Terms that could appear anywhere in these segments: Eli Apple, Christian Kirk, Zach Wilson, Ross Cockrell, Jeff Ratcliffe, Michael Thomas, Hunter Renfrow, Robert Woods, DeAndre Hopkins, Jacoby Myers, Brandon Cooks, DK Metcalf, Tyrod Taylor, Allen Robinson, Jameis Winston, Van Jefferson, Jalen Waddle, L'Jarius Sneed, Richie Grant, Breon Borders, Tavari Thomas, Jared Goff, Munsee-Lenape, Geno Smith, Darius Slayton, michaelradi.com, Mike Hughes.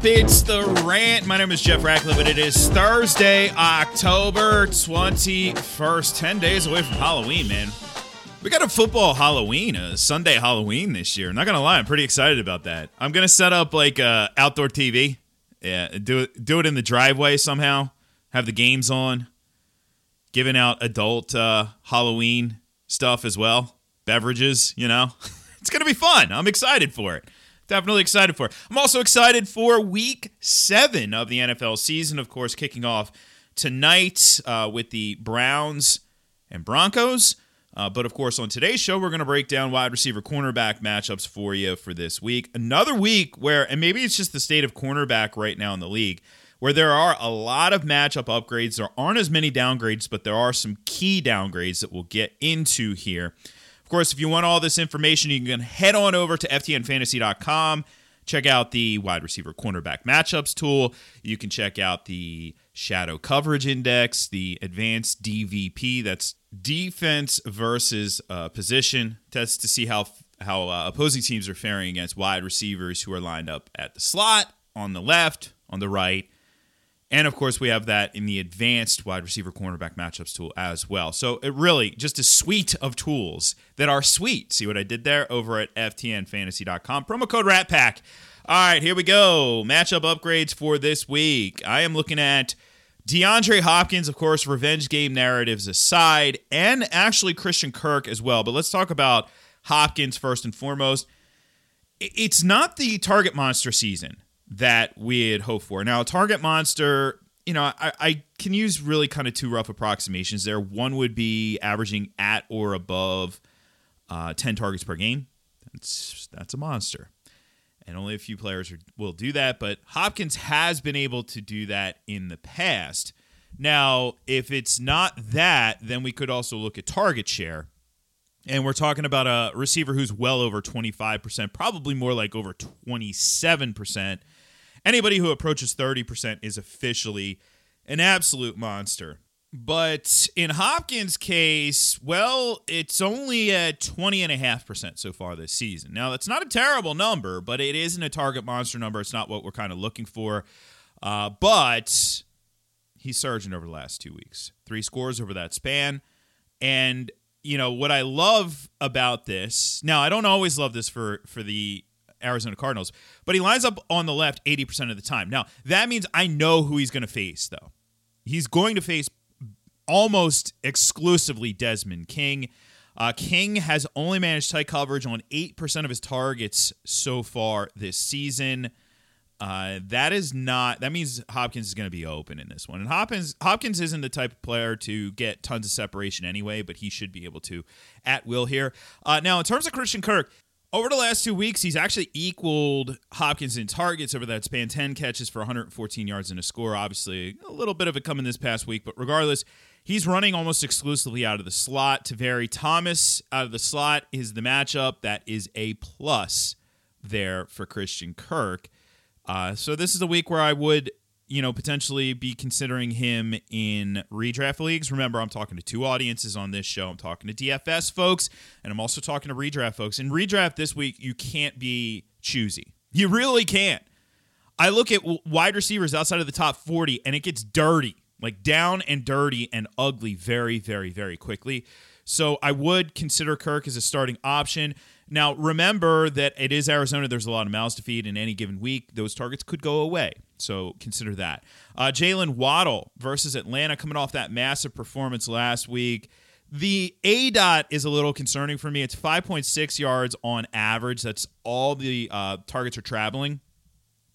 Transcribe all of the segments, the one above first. up? It's The Rant. My name is Jeff Ratcliffe, and it is Thursday, October 21st, 10 days away from Halloween, man. We got a football Halloween, a Sunday Halloween this year. I'm not going to lie, I'm pretty excited about that. I'm going to set up like an outdoor TV. Yeah, do it in the driveway somehow. Have the games on. Giving out adult Halloween stuff as well. Beverages, you know. It's going to be fun. I'm excited for it. Definitely excited for it. I'm also excited for Week 7 of the NFL season, of course, kicking off tonight with the Browns and Broncos. But, of course, on today's show, we're going to break down wide receiver cornerback matchups for you for this week. Another week where, and maybe it's just the state of cornerback right now in the league, where there are a lot of matchup upgrades. There aren't as many downgrades, but there are some key downgrades that we'll get into here. Of course, if you want all this information, you can head on over to FTNFantasy.com. Check out the wide receiver cornerback matchups tool. You can check out the shadow coverage index, the advanced DVP. That's defense versus position. That's to see how opposing teams are faring against wide receivers who are lined up at the slot, on the left, on the right. And, of course, we have that in the advanced wide receiver cornerback matchups tool as well. So, it really, just a suite of tools that are sweet. See what I did there? Over at FTNFantasy.com. Promo code RATPACK. All right, here we go. Matchup upgrades for this week. I am looking at DeAndre Hopkins, of course, revenge game narratives aside, and actually Christian Kirk as well. But let's talk about Hopkins first and foremost. It's not the target monster season that we had hoped for. Now, target monster, you know, I can use really kind of two rough approximations there. One would be averaging at or above 10 targets per game. That's a monster. And only a few players will do that, but Hopkins has been able to do that in the past. Now, if it's not that, then we could also look at target share. And we're talking about a receiver who's well over 25%, probably more like over 27%. Anybody who approaches 30% is officially an absolute monster. But in Hopkins' case, well, it's only at 20.5% so far this season. Now, that's not a terrible number, but it isn't a target monster number. It's not what we're kind of looking for. But he's surging over the last 2 weeks. 3 scores over that span. And, you know, what I love about this, now, I don't always love this for the Arizona Cardinals, but he lines up on the left 80% of the time. Now, that means I know who he's going to face, though. He's going to face almost exclusively Desmond King. King has only managed tight coverage on 8% of his targets so far this season. That means Hopkins is going to be open in this one. And Hopkins isn't the type of player to get tons of separation anyway, but he should be able to at will here. Now, in terms of Christian Kirk, over the last 2 weeks, he's actually equaled Hopkins in targets over that span, 10 catches for 114 yards and a score. Obviously, a little bit of it coming this past week, but regardless, he's running almost exclusively out of the slot. Tavari Thomas out of the slot is the matchup. That is a plus there for Christian Kirk. So this is a week where I would, you know, potentially be considering him in redraft leagues. Remember, I'm talking to 2 audiences on this show. I'm talking to DFS folks, and I'm also talking to redraft folks. In redraft this week, you can't be choosy. You really can't. I look at wide receivers outside of the top 40, and it gets dirty, like down and dirty and ugly very, very, very quickly. So I would consider Kirk as a starting option. Now, remember that it is Arizona. There's a lot of mouths to feed in any given week. Those targets could go away, so consider that. Jalen Waddle versus Atlanta coming off that massive performance last week. The ADOT is a little concerning for me. It's 5.6 yards on average. That's all the targets are traveling,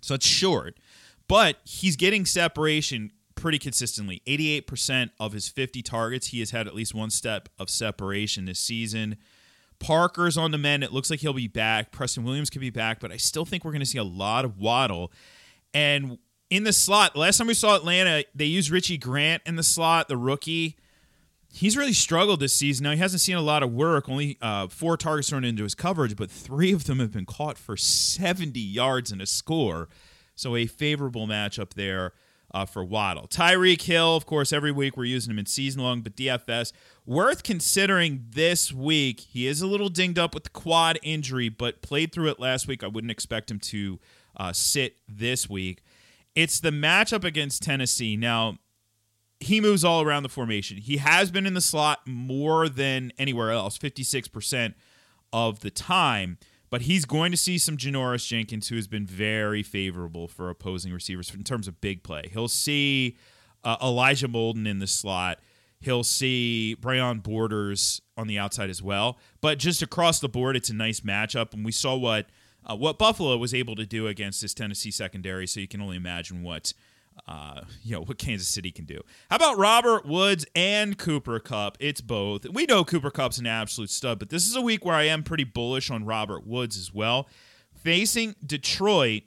so it's short. But he's getting separation pretty consistently. 88% of his 50 targets, he has had at least one step of separation this season. Parker's on the mend. It looks like he'll be back. Preston Williams could be back, but I still think we're going to see a lot of Waddle. And in the slot, last time we saw Atlanta, they used Richie Grant in the slot, the rookie. He's really struggled this season. Now, he hasn't seen a lot of work, only 4 targets thrown into his coverage, but 3 of them have been caught for 70 yards and a score. So a favorable matchup there for Waddle. Tyreek Hill, of course, every week we're using him in season long, but DFS, worth considering this week. He is a little dinged up with the quad injury, but played through it last week. I wouldn't expect him to sit this week. It's the matchup against Tennessee. Now, he moves all around the formation. He has been in the slot more than anywhere else, 56% of the time. But he's going to see some Janoris Jenkins, who has been very favorable for opposing receivers in terms of big play. He'll see Elijah Molden in the slot. He'll see Breon Borders on the outside as well. But just across the board, it's a nice matchup. And we saw what Buffalo was able to do against this Tennessee secondary, so you can only imagine what Kansas City can do. How about Robert Woods and Cooper Kupp? It's both. We know Cooper Kupp's an absolute stud, but this is a week where I am pretty bullish on Robert Woods as well. Facing Detroit,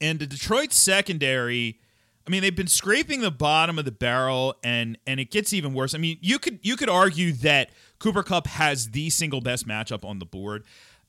and the Detroit secondary, I mean, they've been scraping the bottom of the barrel, and it gets even worse. I mean, you could argue that Cooper Kupp has the single best matchup on the board.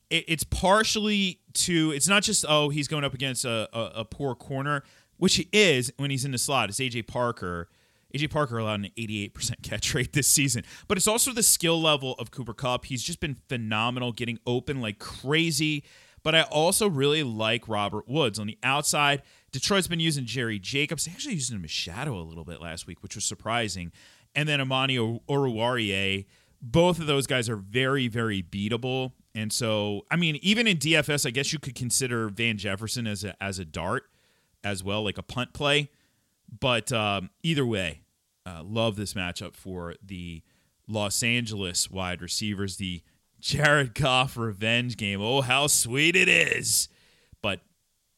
It's partially to, it's not just, oh, he's going up against a poor corner, which he is when he's in the slot. It's A.J. Parker. A.J. Parker allowed an 88% catch rate this season. But it's also the skill level of Cooper Kupp. He's just been phenomenal, getting open like crazy. But I also really like Robert Woods. On the outside, Detroit's been using Jerry Jacobs. They actually used him as shadow a little bit last week, which was surprising. And then Amani Oruwariye. Both of those guys are very, very beatable. And so, I mean, even in DFS, I guess you could consider Van Jefferson as a dart as well, like a punt play. But either way, love this matchup for the Los Angeles wide receivers, the Jared Goff revenge game. Oh, how sweet it is. But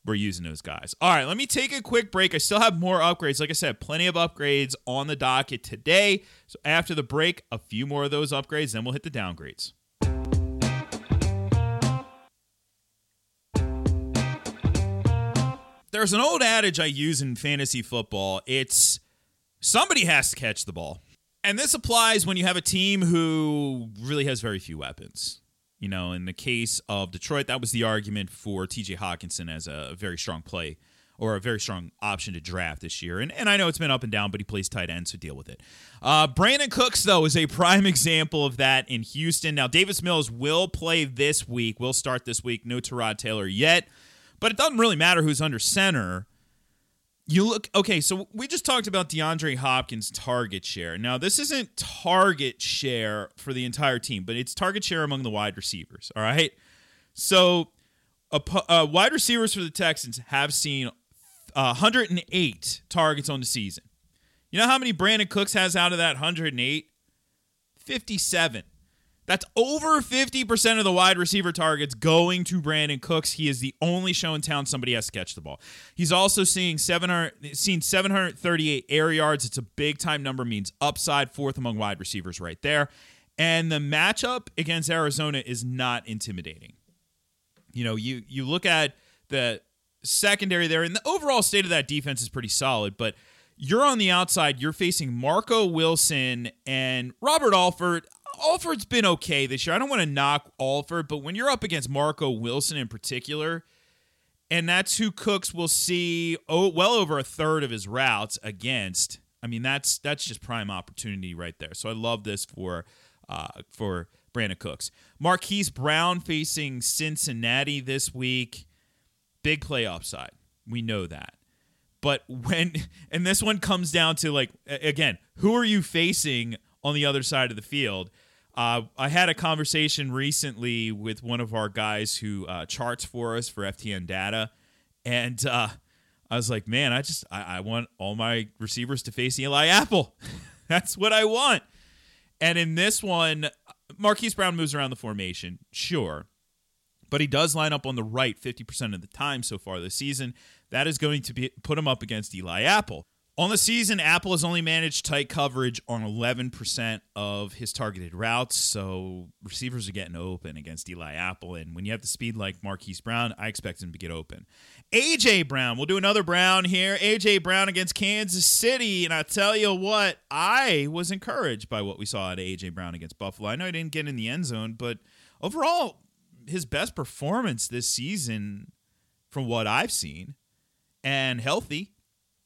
we're using those guys. All right, let me take a quick break. I still have more upgrades. Like I said, plenty of upgrades on the docket today. So after the break, a few more of those upgrades, then we'll hit the downgrades. There's an old adage I use in fantasy football. It's somebody has to catch the ball. And this applies when you have a team who really has very few weapons. You know, in the case of Detroit, that was the argument for TJ Hawkinson as a very strong play or a very strong option to draft this year. And I know it's been up and down, but he plays tight end, so deal with it. Brandon Cooks, though, is a prime example of that in Houston. Now, Davis Mills will play this week, will start this week. No Tyrod Taylor yet. But it doesn't really matter who's under center. So we just talked about DeAndre Hopkins' target share. Now, this isn't target share for the entire team, but it's target share among the wide receivers, all right? So wide receivers for the Texans have seen 108 targets on the season. You know how many Brandon Cooks has out of that 108? 57. That's over 50% of the wide receiver targets going to Brandon Cooks. He is the only show in town somebody has to catch the ball. He's also seeing 738 air yards. It's a big-time number, means upside, fourth among wide receivers right there. And the matchup against Arizona is not intimidating. You know, you look at the secondary there, and the overall state of that defense is pretty solid, but you're on the outside. You're facing Marco Wilson and Robert Alford. Alford's been okay this year. I don't want to knock Alford, but when you're up against Marco Wilson in particular, and that's who Cooks will see well over a third of his routes against, I mean, that's just prime opportunity right there. So I love this for Brandon Cooks. Marquise Brown facing Cincinnati this week. Big play upside. We know that. But this one comes down to, like, again, who are you facing on the other side of the field? I had a conversation recently with one of our guys who charts for us for FTN data, and I was like, man, I want all my receivers to face Eli Apple. That's what I want. And in this one, Marquise Brown moves around the formation, sure, but he does line up on the right 50% of the time so far this season. That is going to put him up against Eli Apple. On the season, Apple has only managed tight coverage on 11% of his targeted routes, so receivers are getting open against Eli Apple, and when you have the speed like Marquise Brown, I expect him to get open. A.J. Brown, we'll do another Brown here. A.J. Brown against Kansas City, and I tell you what, I was encouraged by what we saw at A.J. Brown against Buffalo. I know he didn't get in the end zone, but overall, his best performance this season from what I've seen, and healthy.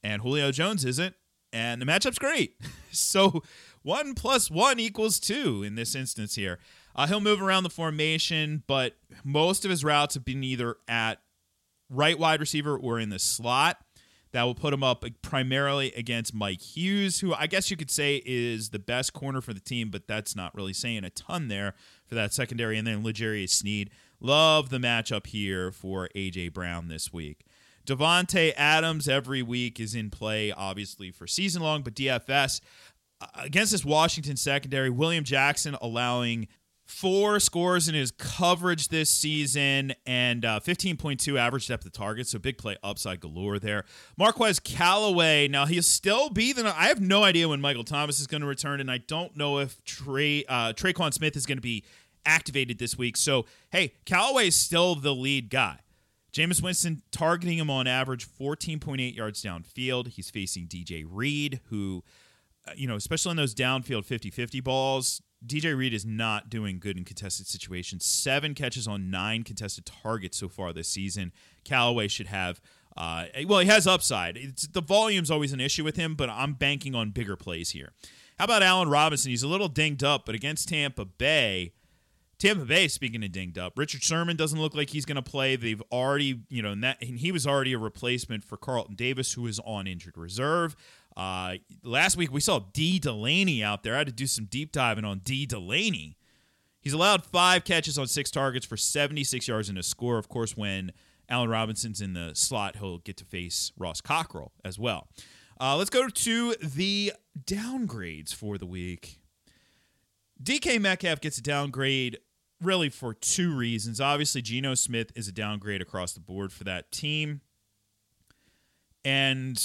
And Julio Jones isn't, and the matchup's great. So 1 + 1 = 2 in this instance here. He'll move around the formation, but most of his routes have been either at right wide receiver or in the slot. That will put him up primarily against Mike Hughes, who I guess you could say is the best corner for the team, but that's not really saying a ton there for that secondary. And then L'Jarius Sneed. Love the matchup here for A.J. Brown this week. Devontae Adams every week is in play, obviously, for season long, but DFS against this Washington secondary, William Jackson allowing 4 scores in his coverage this season and 15.2 average depth of target, so big play upside galore there. Marquez Callaway, now he'll still be the... I have no idea when Michael Thomas is going to return, and I don't know if Tre'Quan Smith is going to be activated this week. So, hey, Callaway is still the lead guy. Jameis Winston targeting him on average 14.8 yards downfield. He's facing D.J. Reed, who, you know, especially on those downfield 50-50 balls, D.J. Reed is not doing good in contested situations. 7 catches on 9 contested targets so far this season. Callaway should have, well, he has upside. The volume's always an issue with him, but I'm banking on bigger plays here. How about Allen Robinson? He's a little dinged up, but against Tampa Bay, speaking of dinged up, Richard Sherman doesn't look like he's going to play. They've already, you know, and he was already a replacement for Carlton Davis, who is on injured reserve. Last week, we saw D. Delaney out there. I had to do some deep diving on D. Delaney. He's allowed 5 catches on 6 targets for 76 yards and a score. Of course, when Allen Robinson's in the slot, he'll get to face Ross Cockrell as well. Let's go to the downgrades for the week. DK Metcalf gets a downgrade really for 2 reasons. Obviously, Geno Smith is a downgrade across the board for that team. And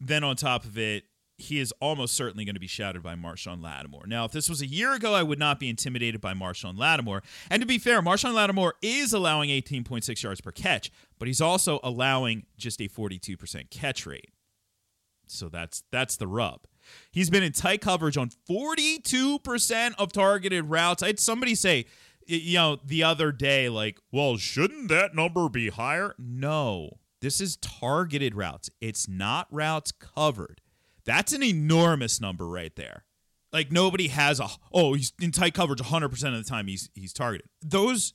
then on top of it, he is almost certainly going to be shadowed by Marshawn Lattimore. Now, if this was a year ago, I would not be intimidated by Marshawn Lattimore. And to be fair, Marshawn Lattimore is allowing 18.6 yards per catch, but he's also allowing just a 42% catch rate. So that's the rub. He's been in tight coverage on 42% of targeted routes. I had somebody say, you know, the other day, like, well, shouldn't that number be higher? No. This is targeted routes. It's not routes covered. That's an enormous number right there. Like, nobody has he's in tight coverage 100% of the time he's targeted. Those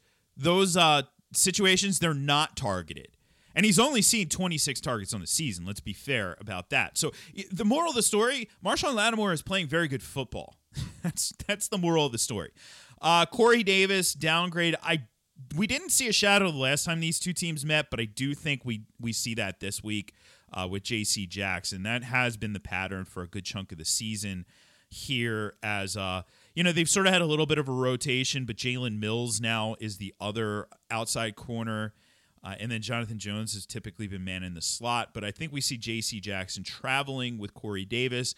situations, they're not targeted. And he's only seen 26 targets on the season. Let's be fair about that. So the moral of the story, Marshawn Lattimore is playing very good football. That's the moral of the story. Corey Davis, downgrade. We didn't see a shadow the last time these two teams met, but I do think we see that this week with J.C. Jackson. That has been the pattern for a good chunk of the season here as they've sort of had a little bit of a rotation, but Jalen Mills now is the other outside corner. And then Jonathan Jones has typically been man in the slot. But I think we see J.C. Jackson traveling with Corey Davis.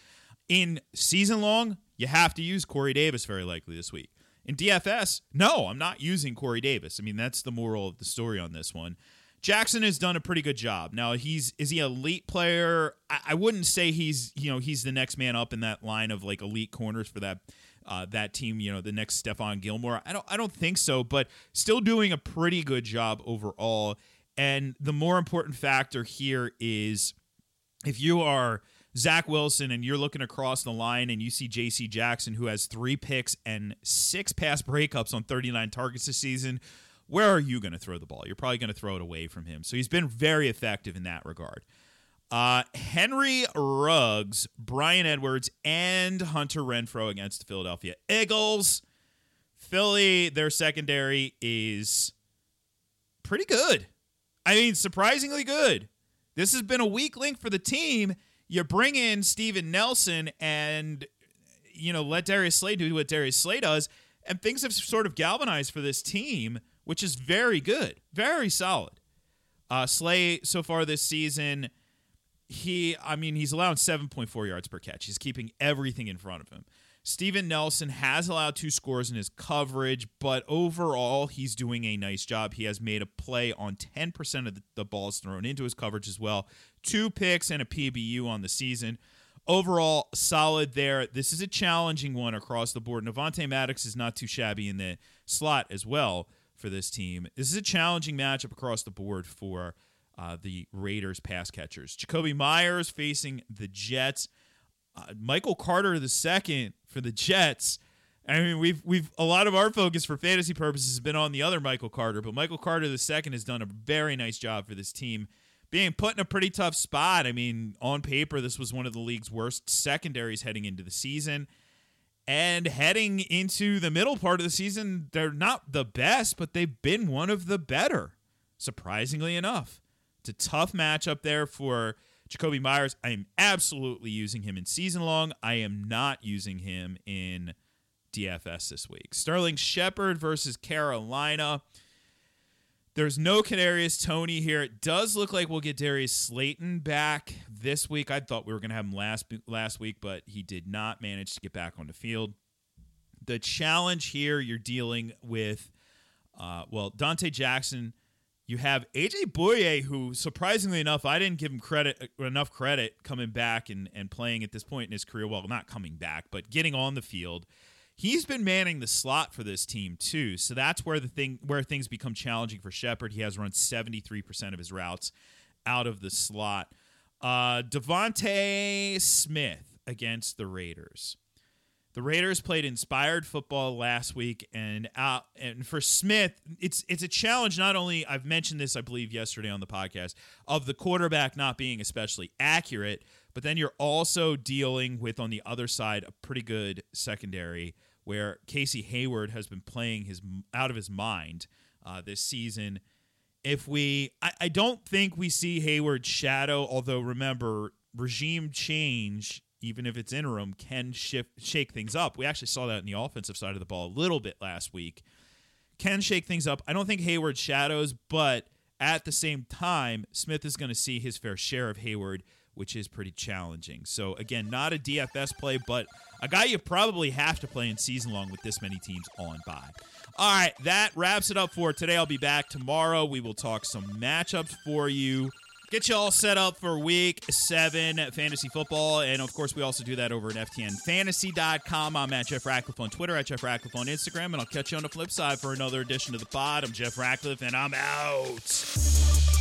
In season long, you have to use Corey Davis very likely this week. In DFS, no, I'm not using Corey Davis. I mean, that's the moral of the story on this one. Jackson has done a pretty good job. Now, is he an elite player? I wouldn't say he's the next man up in that line of like elite corners for that team, you know, the next Stephon Gilmore. I don't think so, but still doing a pretty good job overall. And the more important factor here is if you are Zach Wilson and you're looking across the line and you see J.C. Jackson, who has 3 picks and 6 pass breakups on 39 targets this season, where are you going to throw the ball? You're probably going to throw it away from him. So he's been very effective in that regard. Henry Ruggs, Bryan Edwards, and Hunter Renfrow against the Philadelphia Eagles. Philly, their secondary is pretty good. I mean, surprisingly good. This has been a weak link for the team. You bring in Steven Nelson and, you know, let Darius Slay do what Darius Slay does, and things have sort of galvanized for this team, which is very good, very solid. Slay so far this season... He's allowed 7.4 yards per catch. He's keeping everything in front of him. Steven Nelson has allowed 2 scores in his coverage, but overall, he's doing a nice job. He has made a play on 10% of the balls thrown into his coverage as well. 2 picks and a PBU on the season. Overall, solid there. This is a challenging one across the board. Avonte Maddox is not too shabby in the slot as well for this team. This is a challenging matchup across the board for the Raiders pass catchers. Jacoby Myers facing the Jets. Michael Carter II for the Jets. I mean, we've a lot of our focus for fantasy purposes has been on the other Michael Carter, but Michael Carter II has done a very nice job for this team, being put in a pretty tough spot. I mean, on paper, this was one of the league's worst secondaries heading into the season. And heading into the middle part of the season, they're not the best, but they've been one of the better, surprisingly enough. It's a tough matchup there for Jacoby Myers. I am absolutely using him in season-long. I am not using him in DFS this week. Sterling Shepard versus Carolina. There's no Kadarius Toney here. It does look like we'll get Darius Slayton back this week. I thought we were going to have him last week, but he did not manage to get back on the field. The challenge here, you're dealing with, Dante Jackson. You have A.J. Bouye, who, surprisingly enough, I didn't give him enough credit coming back and playing at this point in his career. Well, not coming back, but getting on the field. He's been manning the slot for this team too, so that's where things become challenging for Shepard. He has run 73% of his routes out of the slot. Devontae Smith against the Raiders. The Raiders played inspired football last week, and for Smith, it's a challenge. Not only, I've mentioned this, I believe, yesterday on the podcast, of the quarterback not being especially accurate, but then you're also dealing with, on the other side, a pretty good secondary where Casey Hayward has been playing out of his mind this season. I don't think we see Hayward's shadow, although remember, regime change, even if it's interim, can shake things up. We actually saw that in the offensive side of the ball a little bit last week. Can shake things up. I don't think Hayward shadows, but at the same time, Smith is going to see his fair share of Hayward, which is pretty challenging. So, again, not a DFS play, but a guy you probably have to play in season-long with this many teams on bye. All right, that wraps it up for today. I'll be back tomorrow. We will talk some matchups for you. Get you all set up for Week 7 fantasy football. And, of course, we also do that over at FTNFantasy.com. I'm at Jeff Ratcliffe on Twitter, at Jeff Ratcliffe on Instagram. And I'll catch you on the flip side for another edition of the pod. I'm Jeff Ratcliffe, and I'm out.